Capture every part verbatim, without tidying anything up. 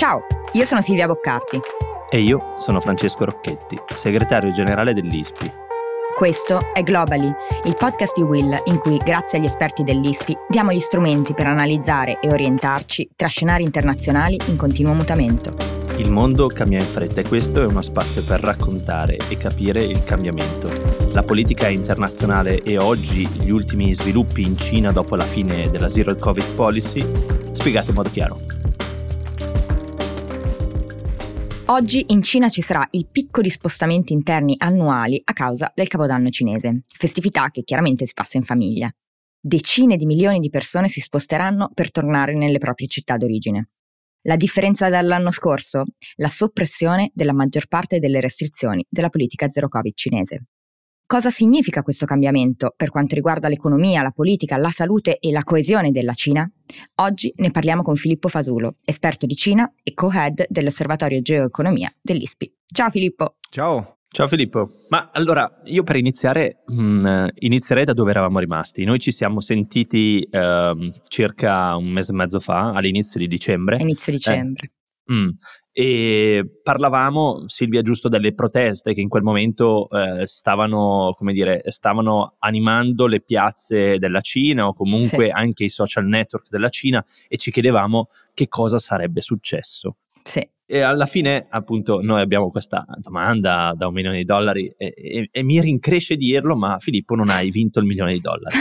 Ciao, io sono Silvia Boccardi. E io sono Francesco Rocchetti, segretario generale dell'I S P I. Questo è Globally, il podcast di Will in cui, grazie agli esperti dell'I S P I, diamo gli strumenti per analizzare e orientarci tra scenari internazionali in continuo mutamento. Il mondo cambia in fretta e questo è uno spazio per raccontare e capire il cambiamento. La politica internazionale e oggi gli ultimi sviluppi in Cina dopo la fine della zero-covid policy, spiegati in modo chiaro. Oggi in Cina ci sarà il picco di spostamenti interni annuali a causa del Capodanno cinese, festività che chiaramente si passa in famiglia. Decine di milioni di persone si sposteranno per tornare nelle proprie città d'origine. La differenza dall'anno scorso? La soppressione della maggior parte delle restrizioni della politica zero-covid cinese. Cosa significa questo cambiamento per quanto riguarda l'economia, la politica, la salute e la coesione della Cina? Oggi ne parliamo con Filippo Fasulo, esperto di Cina e co-head dell'Osservatorio Geoeconomia dell'I S P I. Ciao Filippo! Ciao! Ciao Filippo! Ma allora, io per iniziare, mh, inizierei da dove eravamo rimasti. Noi ci siamo sentiti eh, circa un mese e mezzo fa, all'inizio di dicembre. Inizio dicembre. Eh. Mm. E parlavamo, Silvia, giusto delle proteste che in quel momento eh, stavano, come dire, stavano animando le piazze della Cina o comunque sì. Anche i social network della Cina, e ci chiedevamo che cosa sarebbe successo. Sì. E alla fine, appunto, noi abbiamo questa domanda da un milione di dollari e, e, e mi rincresce dirlo, ma Filippo, non hai vinto il milione di dollari.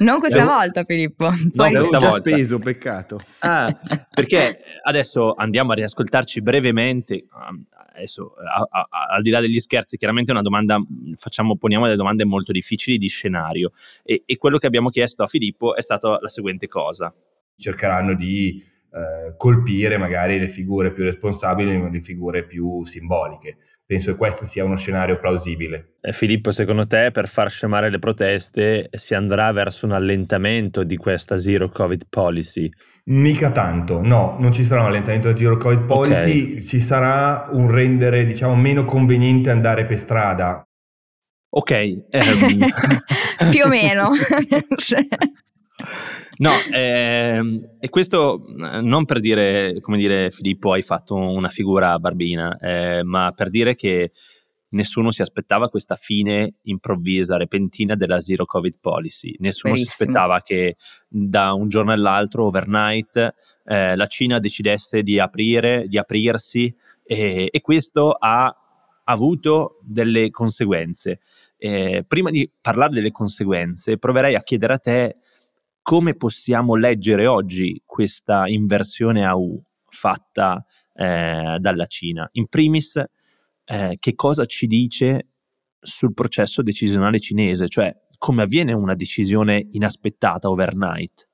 Non questa volta, Filippo. Poi no, questa volta. Speso, peccato. Ah, perché adesso andiamo a riascoltarci brevemente. Adesso, a, a, a, al di là degli scherzi, chiaramente una domanda, facciamo, poniamo delle domande molto difficili di scenario. E, e quello che abbiamo chiesto a Filippo è stata la seguente cosa. Cercheranno di... Uh, colpire magari le figure più responsabili, ma le figure più simboliche. Penso che questo sia uno scenario plausibile. Eh, Filippo, secondo te per far scemare le proteste si andrà verso un allentamento di questa zero-covid policy? Mica tanto, no, non ci sarà un allentamento della zero-covid policy, okay. Ci sarà un rendere, diciamo, meno conveniente andare per strada. Ok. Eh, più o meno. No, ehm, e questo non per dire, come dire, Filippo, hai fatto una figura barbina, eh, ma per dire che nessuno si aspettava questa fine improvvisa, repentina della zero-covid policy. Nessuno Bellissimo. Si aspettava che da un giorno all'altro, overnight, eh, la Cina decidesse di aprire, di aprirsi, e, e questo ha avuto delle conseguenze. Eh, prima di parlare delle conseguenze, proverei a chiedere a te come possiamo leggere oggi questa inversione a U fatta eh, dalla Cina? In primis, eh, che cosa ci dice sul processo decisionale cinese? Cioè, come avviene una decisione inaspettata overnight?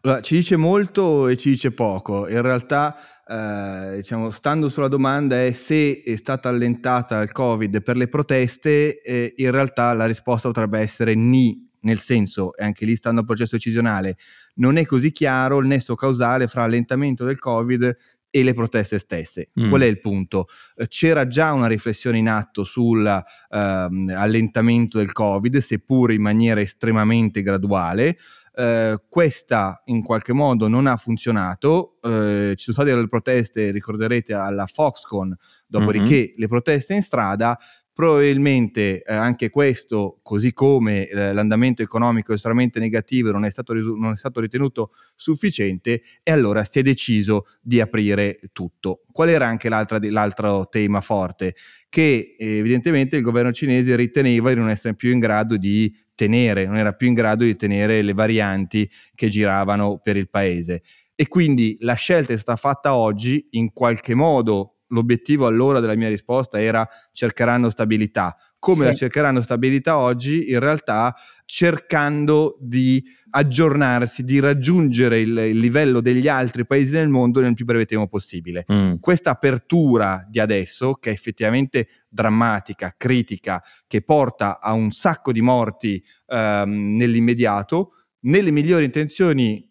Allora, ci dice molto e ci dice poco. In realtà, eh, diciamo, stando sulla domanda è se è stata allentata il Covid per le proteste, eh, in realtà la risposta potrebbe essere ni. Nel senso, e anche lì stando al processo decisionale, non è così chiaro il nesso causale fra l'allentamento del Covid e le proteste stesse. Mm. Qual è il punto? C'era già una riflessione in atto sull'allentamento ehm, del Covid, seppur in maniera estremamente graduale. Eh, questa in qualche modo non ha funzionato, eh, ci sono state delle proteste, ricorderete, alla Foxconn, dopodiché mm-hmm. le proteste in strada. Probabilmente eh, anche questo, così come eh, l'andamento economico estremamente negativo non è stato risu- non è stato ritenuto sufficiente, e allora si è deciso di aprire tutto. Qual era anche l'altra, l'altro tema forte? Che eh, evidentemente il governo cinese riteneva di non essere più in grado di tenere, non era più in grado di tenere le varianti che giravano per il paese. E quindi la scelta è stata fatta oggi, in qualche modo. L'obiettivo allora della mia risposta era: cercheranno stabilità. Come sì. la cercheranno stabilità oggi? In realtà cercando di aggiornarsi, di raggiungere il, il livello degli altri paesi nel mondo nel più breve tempo possibile. Mm. Questa apertura di adesso, che è effettivamente drammatica, critica, che porta a un sacco di morti ehm, nell'immediato, nelle migliori intenzioni,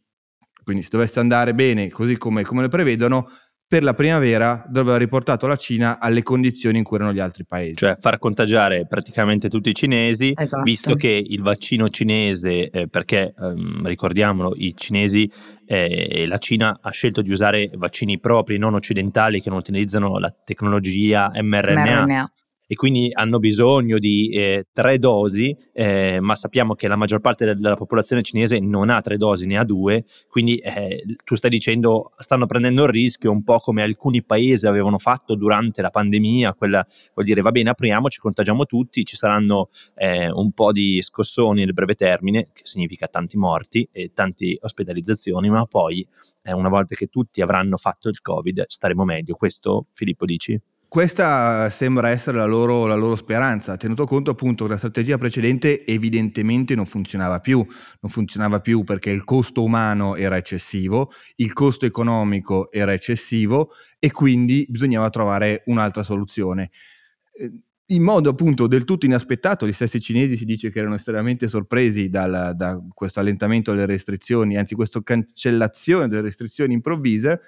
quindi se dovesse andare bene così come, come lo prevedono, per la primavera dove ha riportato la Cina alle condizioni in cui erano gli altri paesi. Cioè far contagiare praticamente tutti i cinesi, esatto. Visto che il vaccino cinese, eh, perché ehm, ricordiamolo, i cinesi eh, e la Cina ha scelto di usare vaccini propri, non occidentali, che non utilizzano la tecnologia mRNA. mRNA. E quindi hanno bisogno di eh, tre dosi, eh, ma sappiamo che la maggior parte della popolazione cinese non ha tre dosi, ne ha due, quindi eh, tu stai dicendo stanno prendendo il rischio un po' come alcuni paesi avevano fatto durante la pandemia, quella vuol dire va bene apriamoci, contagiamo tutti, ci saranno eh, un po' di scossoni nel breve termine, che significa tanti morti e tante ospedalizzazioni, ma poi eh, una volta che tutti avranno fatto il Covid staremo meglio, questo Filippo dici? Questa sembra essere la loro, la loro speranza, tenuto conto appunto che la strategia precedente evidentemente non funzionava più, non funzionava più perché il costo umano era eccessivo, il costo economico era eccessivo e quindi bisognava trovare un'altra soluzione. In modo appunto del tutto inaspettato, gli stessi cinesi si dice che erano estremamente sorpresi dal, da questo allentamento delle restrizioni, anzi questa cancellazione delle restrizioni improvvise.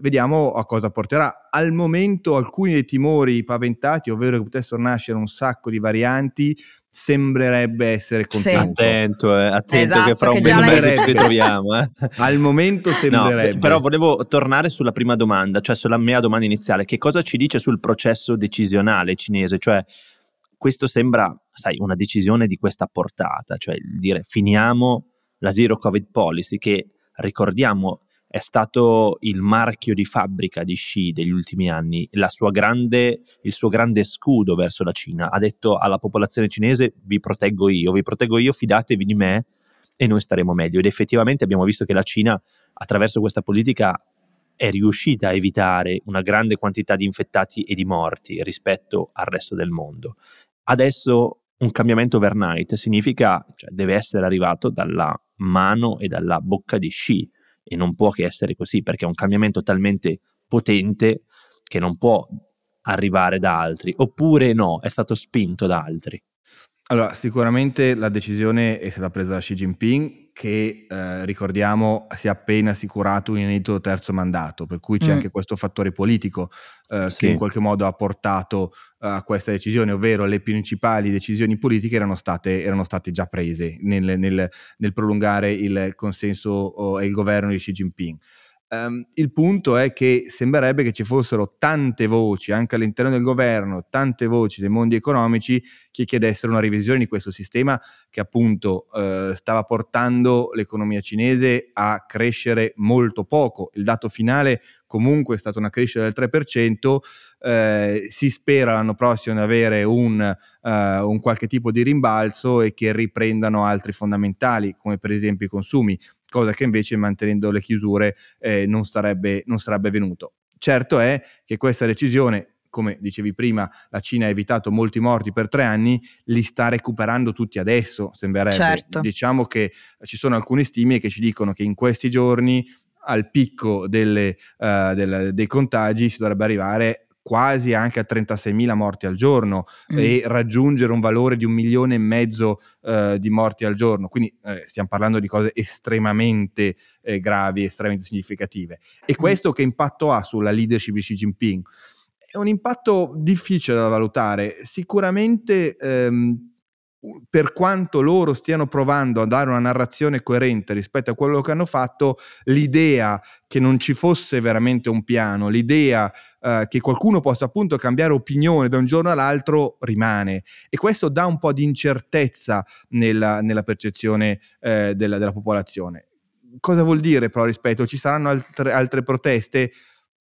Vediamo a cosa porterà. Al momento alcuni dei timori paventati, ovvero che potessero nascere un sacco di varianti, sembrerebbe essere contenuto. Sì. Attento, eh, attento esatto, che fra un mese mese ci troviamo. Eh. Al momento sembrerebbe. No, però volevo tornare sulla prima domanda, cioè sulla mia domanda iniziale. Che cosa ci dice sul processo decisionale cinese? Cioè questo sembra, sai, una decisione di questa portata, cioè dire finiamo la zero-covid policy che ricordiamo è stato il marchio di fabbrica di Xi degli ultimi anni, la sua grande, il suo grande scudo verso la Cina. Ha detto alla popolazione cinese vi proteggo io, vi proteggo io, fidatevi di me e noi staremo meglio. Ed effettivamente abbiamo visto che la Cina attraverso questa politica è riuscita a evitare una grande quantità di infettati e di morti rispetto al resto del mondo. Adesso un cambiamento overnight significa, cioè, deve essere arrivato dalla mano e dalla bocca di Xi. E non può che essere così, perché è un cambiamento talmente potente che non può arrivare da altri, oppure no, è stato spinto da altri. Allora, sicuramente la decisione è stata presa da Xi Jinping, che eh, ricordiamo si è appena assicurato un inedito terzo mandato, per cui c'è mm. anche questo fattore politico eh, sì. che in qualche modo ha portato a questa decisione, ovvero le principali decisioni politiche erano state, erano state già prese nel, nel, nel prolungare il consenso e il governo di Xi Jinping. Um, il punto è che sembrerebbe che ci fossero tante voci anche all'interno del governo, tante voci dei mondi economici che chiedessero una revisione di questo sistema che appunto eh, stava portando l'economia cinese a crescere molto poco. Il dato finale comunque è stata una crescita del tre per cento, eh, si spera l'anno prossimo di avere un, eh, un qualche tipo di rimbalzo e che riprendano altri fondamentali come per esempio i consumi, cosa che invece mantenendo le chiusure eh, non sarebbe, non sarebbe avvenuto. Certo è che questa decisione, come dicevi prima, la Cina ha evitato molti morti per tre anni, li sta recuperando tutti adesso, sembrerebbe. Certo. Diciamo che ci sono alcune stime che ci dicono che in questi giorni al picco delle, uh, del, dei contagi si dovrebbe arrivare quasi anche a trentaseimila morti al giorno mm. e raggiungere un valore di un milione e mezzo eh, di morti al giorno. Quindi eh, stiamo parlando di cose estremamente eh, gravi, estremamente significative. E mm. questo che impatto ha sulla leadership di Xi Jinping? È un impatto difficile da valutare. Sicuramente ehm, per quanto loro stiano provando a dare una narrazione coerente rispetto a quello che hanno fatto, l'idea che non ci fosse veramente un piano, l'idea eh, che qualcuno possa appunto cambiare opinione da un giorno all'altro rimane, e questo dà un po' di incertezza nella, nella percezione eh, della, della popolazione. Cosa vuol dire però rispetto? Ci saranno altre, altre proteste?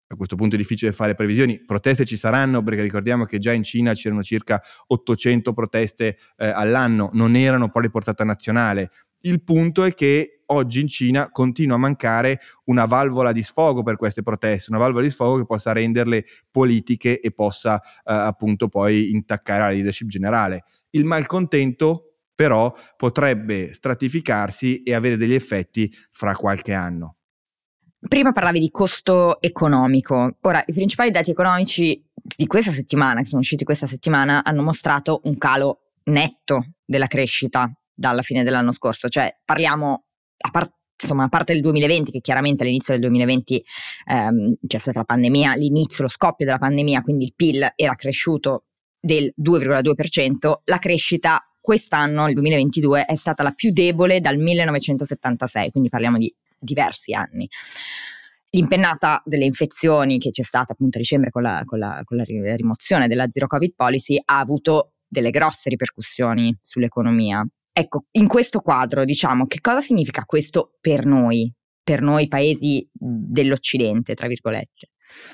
A questo punto è difficile fare previsioni, proteste ci saranno perché ricordiamo che già in Cina c'erano circa ottocento proteste eh, all'anno, non erano poi di portata nazionale. Il punto è che oggi in Cina continua a mancare una valvola di sfogo per queste proteste, una valvola di sfogo che possa renderle politiche e possa eh, appunto poi intaccare la leadership generale. Il malcontento però potrebbe stratificarsi e avere degli effetti fra qualche anno. Prima parlavi di costo economico. Ora, i principali dati economici di questa settimana, che sono usciti questa settimana, hanno mostrato un calo netto della crescita dalla fine dell'anno scorso. Cioè, parliamo, a, par- insomma, a parte il duemilaventi, che chiaramente all'inizio del duemilaventi ehm, c'è stata la pandemia, l'inizio, lo scoppio della pandemia, quindi il P I L era cresciuto del due virgola due per cento, la crescita quest'anno, il duemilaventidue, è stata la più debole dal millenovecentosettantasei, quindi parliamo di diversi anni. L'impennata delle infezioni che c'è stata appunto a dicembre con la, con la, con la rimozione della zero-covid policy ha avuto delle grosse ripercussioni sull'economia. Ecco, in questo quadro, diciamo, che cosa significa questo per noi, per noi paesi dell'Occidente, tra virgolette?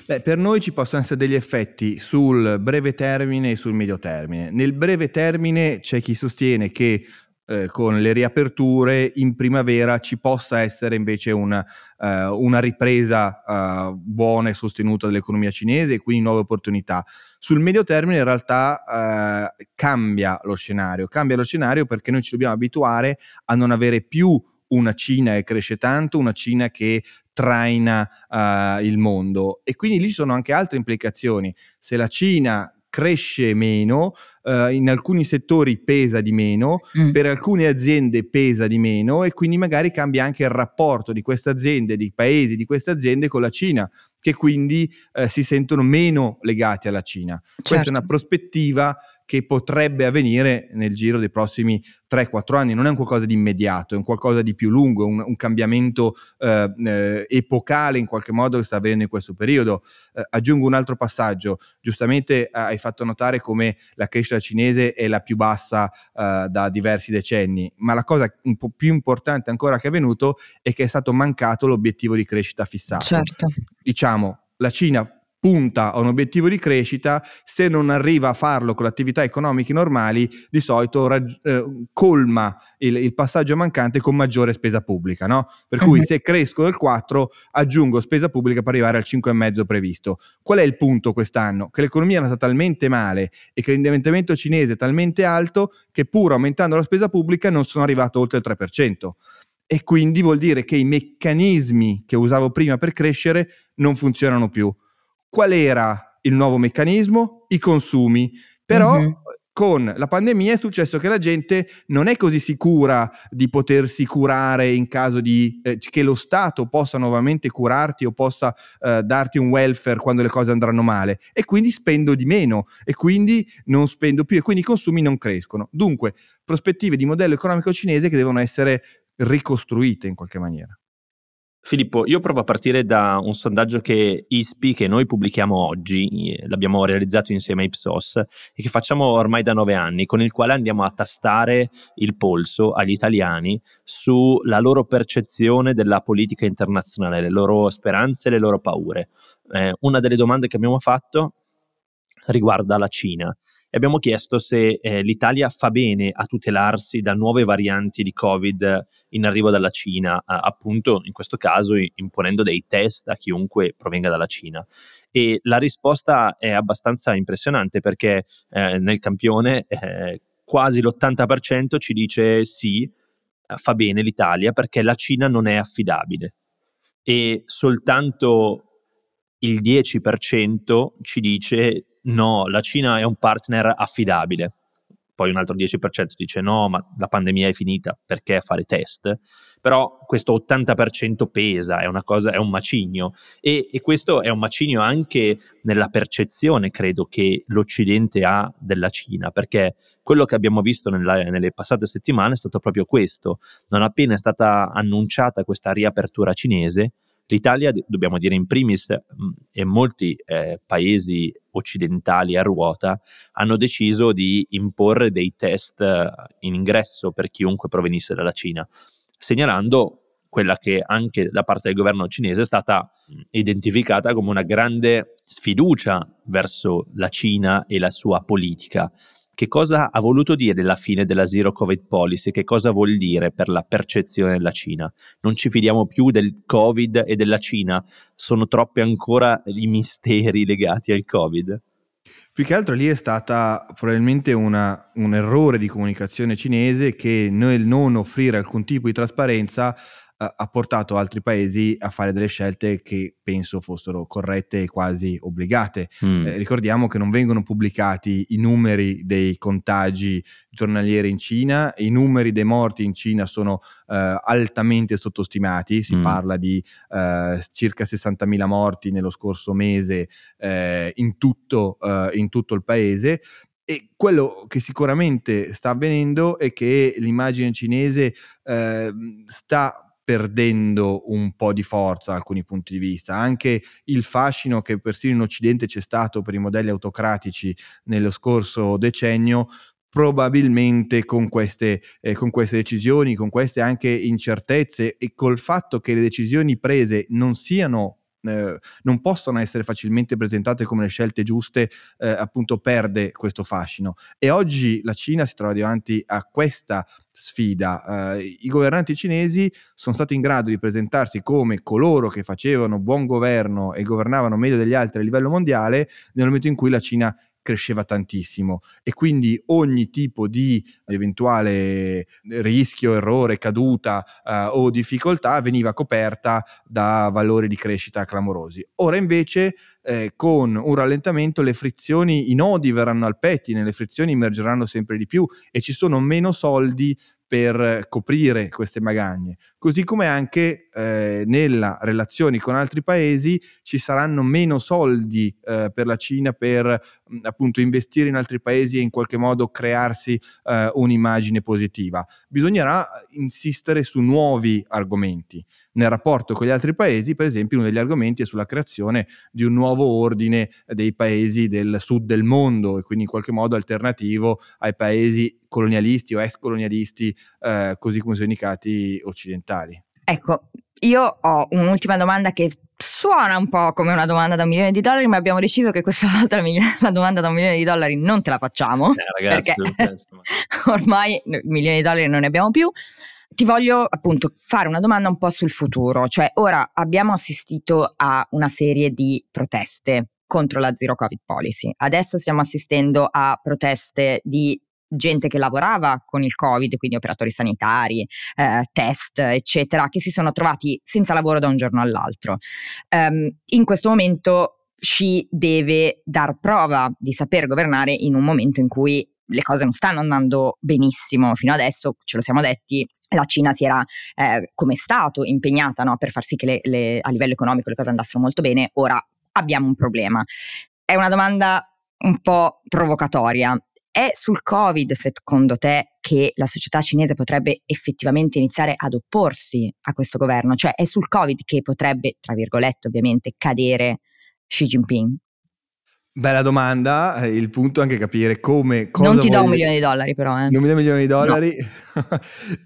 Beh, per noi ci possono essere degli effetti sul breve termine e sul medio termine. Nel breve termine c'è chi sostiene che eh, con le riaperture in primavera ci possa essere invece una, uh, una ripresa uh, buona e sostenuta dell'economia cinese e quindi nuove opportunità. Sul medio termine in realtà uh, cambia lo scenario, cambia lo scenario perché noi ci dobbiamo abituare a non avere più una Cina che cresce tanto, una Cina che traina uh, il mondo, e quindi lì ci sono anche altre implicazioni. Se la Cina cresce meno, uh, in alcuni settori pesa di meno, mm. per alcune aziende pesa di meno, e quindi magari cambia anche il rapporto di queste aziende, di paesi di queste aziende con la Cina, che quindi uh, si sentono meno legati alla Cina. Certo. Questa è una prospettiva che potrebbe avvenire nel giro dei prossimi tre quattro anni, non è un qualcosa di immediato, è un qualcosa di più lungo, un, un cambiamento eh, eh, epocale in qualche modo che sta avvenendo in questo periodo. Eh, aggiungo un altro passaggio, giustamente eh, hai fatto notare come la crescita cinese è la più bassa eh, da diversi decenni, ma la cosa un po' più importante ancora che è avvenuto è che è stato mancato l'obiettivo di crescita fissato. Certo. Diciamo, la Cina punta a un obiettivo di crescita, se non arriva a farlo con attività economiche normali, di solito raggi- eh, colma il, il passaggio mancante con maggiore spesa pubblica, no? Per cui uh-huh. se cresco del quattro aggiungo spesa pubblica per arrivare al cinque virgola cinque previsto. Qual è il punto quest'anno? Che l'economia è andata talmente male e che l'indebitamento cinese è talmente alto che pur aumentando la spesa pubblica non sono arrivato oltre il tre per cento. E quindi vuol dire che i meccanismi che usavo prima per crescere non funzionano più. Qual era il nuovo meccanismo? I consumi. Però uh-huh. con la pandemia è successo che la gente non è così sicura di potersi curare in caso di eh, che lo Stato possa nuovamente curarti o possa eh, darti un welfare quando le cose andranno male, e quindi spendo di meno e quindi non spendo più e quindi i consumi non crescono. Dunque, prospettive di modello economico cinese che devono essere ricostruite in qualche maniera. Filippo, io provo a partire da un sondaggio che I S P I, che noi pubblichiamo oggi, l'abbiamo realizzato insieme a Ipsos e che facciamo ormai da nove anni, con il quale andiamo a tastare il polso agli italiani sulla loro percezione della politica internazionale, le loro speranze e le loro paure. Eh, una delle domande che abbiamo fatto riguarda la Cina. E abbiamo chiesto se eh, l'Italia fa bene a tutelarsi da nuove varianti di Covid in arrivo dalla Cina, eh, appunto in questo caso imponendo dei test a chiunque provenga dalla Cina. E la risposta è abbastanza impressionante perché eh, nel campione eh, quasi l'ottanta per cento ci dice sì, fa bene l'Italia perché la Cina non è affidabile, e soltanto il dieci per cento ci dice no, la Cina è un partner affidabile. Poi un altro dieci per cento dice no, ma la pandemia è finita, perché fare test? Però questo ottanta per cento pesa, è una cosa, è un macigno. E, e questo è un macigno anche nella percezione, credo, che l'Occidente ha della Cina, perché quello che abbiamo visto nella, nelle passate settimane è stato proprio questo. Non appena è stata annunciata questa riapertura cinese, l'Italia, dobbiamo dire in primis, e molti eh, paesi occidentali a ruota hanno deciso di imporre dei test in ingresso per chiunque provenisse dalla Cina, segnalando quella che anche da parte del governo cinese è stata identificata come una grande sfiducia verso la Cina e la sua politica. Che cosa ha voluto dire la fine della zero-covid policy? Che cosa vuol dire per la percezione della Cina? Non ci fidiamo più del Covid e della Cina? Sono troppi ancora i misteri legati al Covid? Più che altro lì è stata probabilmente una, un errore di comunicazione cinese, che nel non offrire alcun tipo di trasparenza ha portato altri paesi a fare delle scelte che penso fossero corrette e quasi obbligate. Mm. Eh, ricordiamo che non vengono pubblicati i numeri dei contagi giornalieri in Cina, i numeri dei morti in Cina sono eh, altamente sottostimati, si mm. parla di eh, circa sessantamila morti nello scorso mese eh, in tutto, eh, in tutto il paese. E quello che sicuramente sta avvenendo è che l'immagine cinese eh, sta perdendo un po' di forza da alcuni punti di vista. Anche il fascino che persino in Occidente c'è stato per i modelli autocratici nello scorso decennio, probabilmente con queste, eh, con queste decisioni, con queste anche incertezze e col fatto che le decisioni prese non siano Eh, non possono essere facilmente presentate come le scelte giuste, eh, appunto perde questo fascino. E oggi la Cina si trova davanti a questa sfida. Eh, i governanti cinesi sono stati in grado di presentarsi come coloro che facevano buon governo e governavano meglio degli altri a livello mondiale nel momento in cui la Cina cresceva tantissimo, e quindi ogni tipo di eventuale rischio, errore, caduta eh, o difficoltà veniva coperta da valori di crescita clamorosi. Ora invece eh, con un rallentamento le frizioni, i nodi verranno al pettine, le frizioni emergeranno sempre di più e ci sono meno soldi per coprire queste magagne, così come anche eh, nella relazione con altri paesi ci saranno meno soldi eh, per la Cina per mh, appunto investire in altri paesi e in qualche modo crearsi eh, un'immagine positiva. Bisognerà insistere su nuovi argomenti nel rapporto con gli altri paesi. Per esempio, uno degli argomenti è sulla creazione di un nuovo ordine dei paesi del sud del mondo, e quindi in qualche modo alternativo ai paesi colonialisti o ex colonialisti, eh, così come sono indicati occidentali. Ecco, io ho un'ultima domanda che suona un po' come una domanda da un milione di dollari, ma abbiamo deciso che questa volta la, milione, la domanda da un milione di dollari non te la facciamo, eh, ragazzi, perché ormai milioni di dollari non ne abbiamo più. Ti voglio appunto fare una domanda un po' sul futuro, cioè ora abbiamo assistito a una serie di proteste contro la zero-covid policy, adesso stiamo assistendo a proteste di gente che lavorava con il Covid, quindi operatori sanitari, eh, test, eccetera, che si sono trovati senza lavoro da un giorno all'altro. Um, in questo momento Xi deve dar prova di saper governare in un momento in cui le cose non stanno andando benissimo. Fino adesso, ce lo siamo detti, la Cina si era eh, come Stato impegnata, no, per far sì che le, le, a livello economico le cose andassero molto bene. Ora abbiamo un problema. È una domanda un po' provocatoria. È sul Covid, secondo te, che la società cinese potrebbe effettivamente iniziare ad opporsi a questo governo? Cioè è sul Covid che potrebbe, tra virgolette ovviamente, cadere Xi Jinping? Bella domanda, il punto è anche capire come... Cosa non ti do vuole... un milione di dollari però, eh. Non mi do un milione di dollari?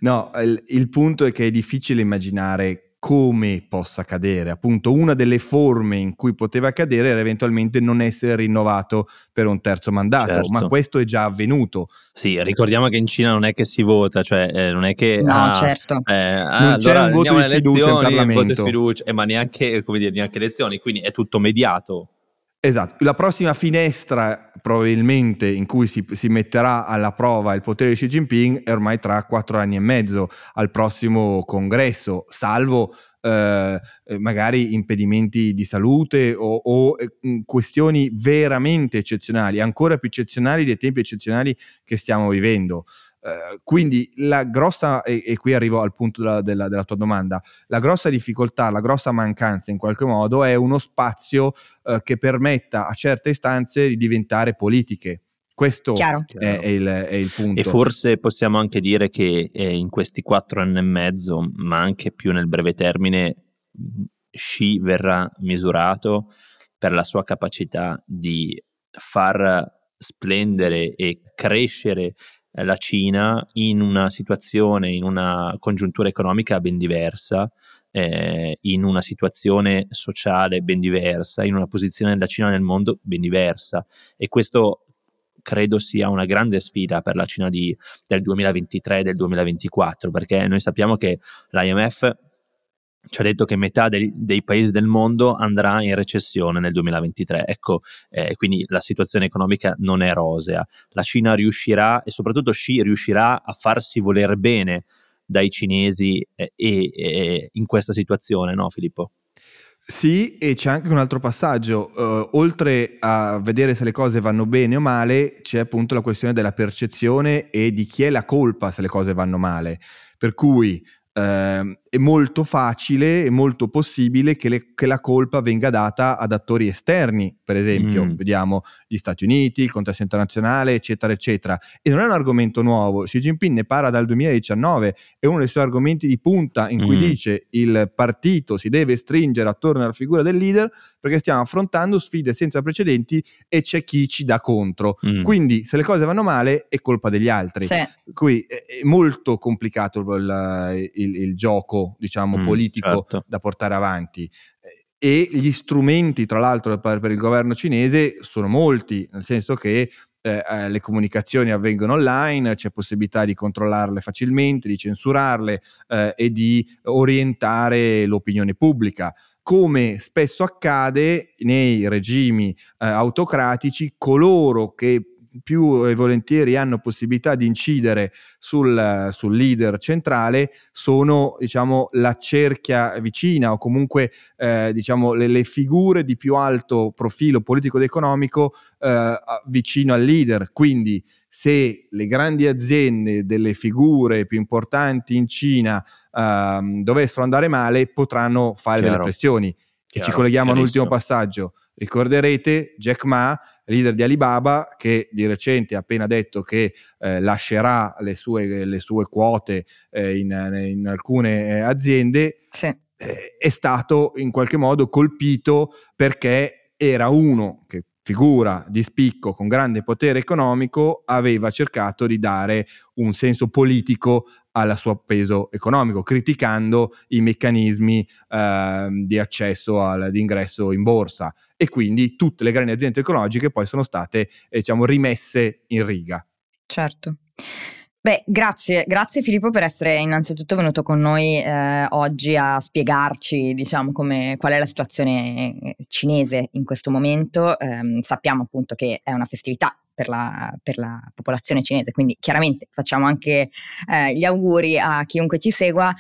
No, no il, il punto è che è difficile immaginare come possa cadere. Appunto, una delle forme in cui poteva cadere era eventualmente non essere rinnovato per un terzo mandato, certo. Ma questo è già avvenuto. Sì, ricordiamo che in Cina non è che si vota, cioè eh, non è che no, ah, certo. Eh, ah, non allora c'è un voto di sfiducia in Parlamento, voto di sfiducia, eh, ma neanche, come dire, neanche elezioni, quindi è tutto mediato. Esatto, la prossima finestra probabilmente in cui si, si metterà alla prova il potere di Xi Jinping è ormai tra quattro anni e mezzo, al prossimo congresso, salvo eh, magari impedimenti di salute o, o eh, questioni veramente eccezionali, ancora più eccezionali dei tempi eccezionali che stiamo vivendo. Uh, quindi la grossa, e, e qui arrivo al punto della, della, della tua domanda, la grossa difficoltà, la grossa mancanza in qualche modo è uno spazio uh, che permetta a certe istanze di diventare politiche. Questo chiaro. È, chiaro. È, il, è il punto. E forse possiamo anche dire che eh, in questi quattro anni e mezzo, ma anche più nel breve termine, Xi verrà misurato per la sua capacità di far splendere e crescere la Cina in una situazione, in una congiuntura economica ben diversa, eh, in una situazione sociale ben diversa, in una posizione della Cina nel mondo ben diversa, e questo credo sia una grande sfida per la Cina di, del duemilaventitré e del duemilaventiquattro, perché noi sappiamo che l'I M F ci ha detto che metà dei, dei paesi del mondo andrà in recessione nel duemilaventitré, ecco, eh, quindi la situazione economica non è rosea. La Cina riuscirà, e soprattutto Xi riuscirà, a farsi voler bene dai cinesi eh, e, e in questa situazione, no Filippo? Sì, e c'è anche un altro passaggio, uh, oltre a vedere se le cose vanno bene o male, c'è appunto la questione della percezione e di chi è la colpa se le cose vanno male, per cui uh, è molto facile e molto possibile che, le, che la colpa venga data ad attori esterni, per esempio, mm. vediamo gli Stati Uniti, il contesto internazionale, eccetera, eccetera, e non è un argomento nuovo, Xi Jinping ne parla dal duemiladiciannove, è uno dei suoi argomenti di punta in cui mm. dice il partito si deve stringere attorno alla figura del leader perché stiamo affrontando sfide senza precedenti e c'è chi ci dà contro, mm. quindi se le cose vanno male è colpa degli altri, sì. Qui è molto complicato il, il, il gioco, diciamo, mm, politico, certo, da portare avanti. E gli strumenti, tra l'altro, per, per il governo cinese sono molti, nel senso che eh, le comunicazioni avvengono online, c'è possibilità di controllarle facilmente, di censurarle eh, e di orientare l'opinione pubblica, come spesso accade nei regimi eh, autocratici. Coloro che più e volentieri hanno possibilità di incidere sul, sul leader centrale sono, diciamo, la cerchia vicina o comunque eh, diciamo le, le figure di più alto profilo politico ed economico eh, vicino al leader. Quindi se le grandi aziende delle figure più importanti in Cina ehm, dovessero andare male, potranno fare, chiaro, delle pressioni. Che ci colleghiamo all'ultimo passaggio. Ricorderete Jack Ma, leader di Alibaba, che di recente ha appena detto che eh, lascerà le sue, le sue quote eh, in, in alcune aziende, sì. eh, è stato in qualche modo colpito perché era uno che, figura di spicco con grande potere economico, aveva cercato di dare un senso politico al suo peso economico, criticando i meccanismi eh, di accesso al, di ingresso in borsa, e quindi tutte le grandi aziende tecnologiche poi sono state eh, diciamo rimesse in riga. Certo. Beh, grazie, grazie Filippo per essere innanzitutto venuto con noi eh, oggi a spiegarci, diciamo, come, qual è la situazione cinese in questo momento. Eh, sappiamo appunto che è una festività per la, per la popolazione cinese, quindi chiaramente facciamo anche eh, gli auguri a chiunque ci segua.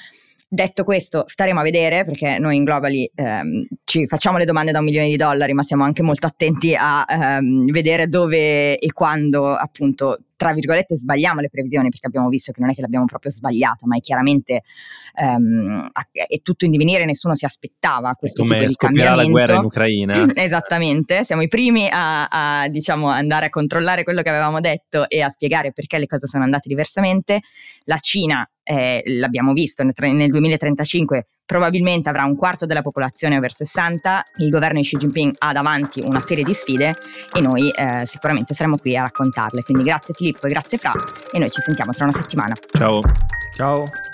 Detto questo, staremo a vedere, perché noi in Globally ehm, ci facciamo le domande da un milione di dollari, ma siamo anche molto attenti a ehm, vedere dove e quando, appunto, tra virgolette, sbagliamo le previsioni, perché abbiamo visto che non è che l'abbiamo proprio sbagliata, ma è chiaramente ehm, è tutto in divenire, nessuno si aspettava questo come tipo di cambiamento. Come scoppierà la guerra in Ucraina. Esattamente, siamo i primi a, a diciamo andare a controllare quello che avevamo detto e a spiegare perché le cose sono andate diversamente. La Cina, Eh, l'abbiamo visto, nel duemilatrentacinque probabilmente avrà un quarto della popolazione over sessanta, il governo di Xi Jinping ha davanti una serie di sfide e noi eh, sicuramente saremo qui a raccontarle. Quindi grazie Filippo e grazie Fra, e noi ci sentiamo tra una settimana. Ciao. Ciao.